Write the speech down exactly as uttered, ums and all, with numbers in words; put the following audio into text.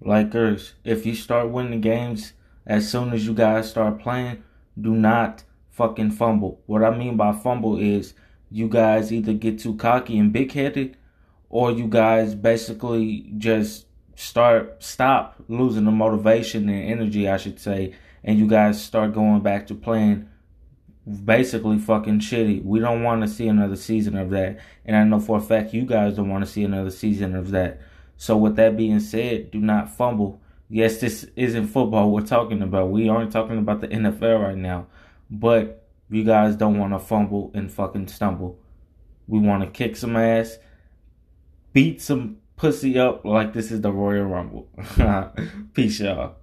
like us. If you start winning games as soon as you guys start playing, do not fucking fumble. What I mean by fumble is you guys either get too cocky and big-headed, or you guys basically just start, stop losing the motivation and energy, I should say, and you guys start going back to playing basically fucking shitty. We don't want to see another season of that. And I know for a fact you guys don't want to see another season of that. So with that being said, do not fumble. Yes, this isn't football we're talking about. We aren't talking about the N F L right now. But you guys don't want to fumble and fucking stumble. We want to kick some ass, beat some pussy up like this is the Royal Rumble. Peace, y'all.